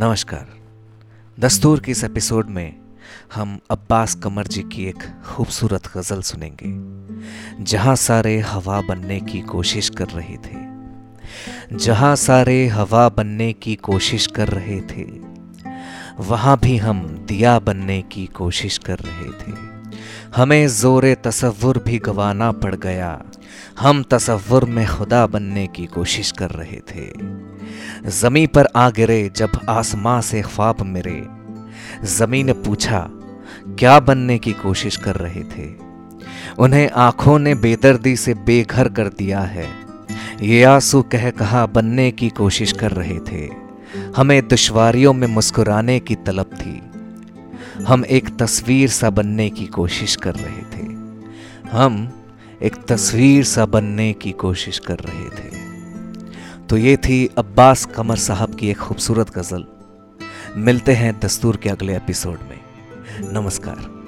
नमस्कार। दस्तूर के इस एपिसोड में हम अब्बास कमर जी की एक खूबसूरत ग़ज़ल सुनेंगे, जहाँ सारे हवा बनने की कोशिश कर रहे थे। जहाँ सारे हवा बनने की कोशिश कर रहे थे, वहाँ भी हम दिया बनने की कोशिश कर रहे थे। हमें ज़ोरे तसव्वुर भी गंवाना पड़ गया, हम तसव्वुर में खुदा बनने की कोशिश कर रहे थे। ज़मीं पर आ गिरे जब आसमां से ख्वाब मेरे, ज़मीं ने पूछा क्या बनने की कोशिश कर रहे थे। उन्हें आँखों ने बेदर्दी से बेघर कर दिया है, ये आंसू कह कहा बनने की कोशिश कर रहे थे। हमें दुश्वारियों में मुस्कुराने की तलब थी, हम एक तस्वीर सा बनने की कोशिश कर रहे थे। हम एक तस्वीर सा बनने की कोशिश कर रहे थे। तो ये थी अब्बास कमर साहब की एक खूबसूरत गज़ल। मिलते हैं दस्तूर के अगले एपिसोड में। नमस्कार।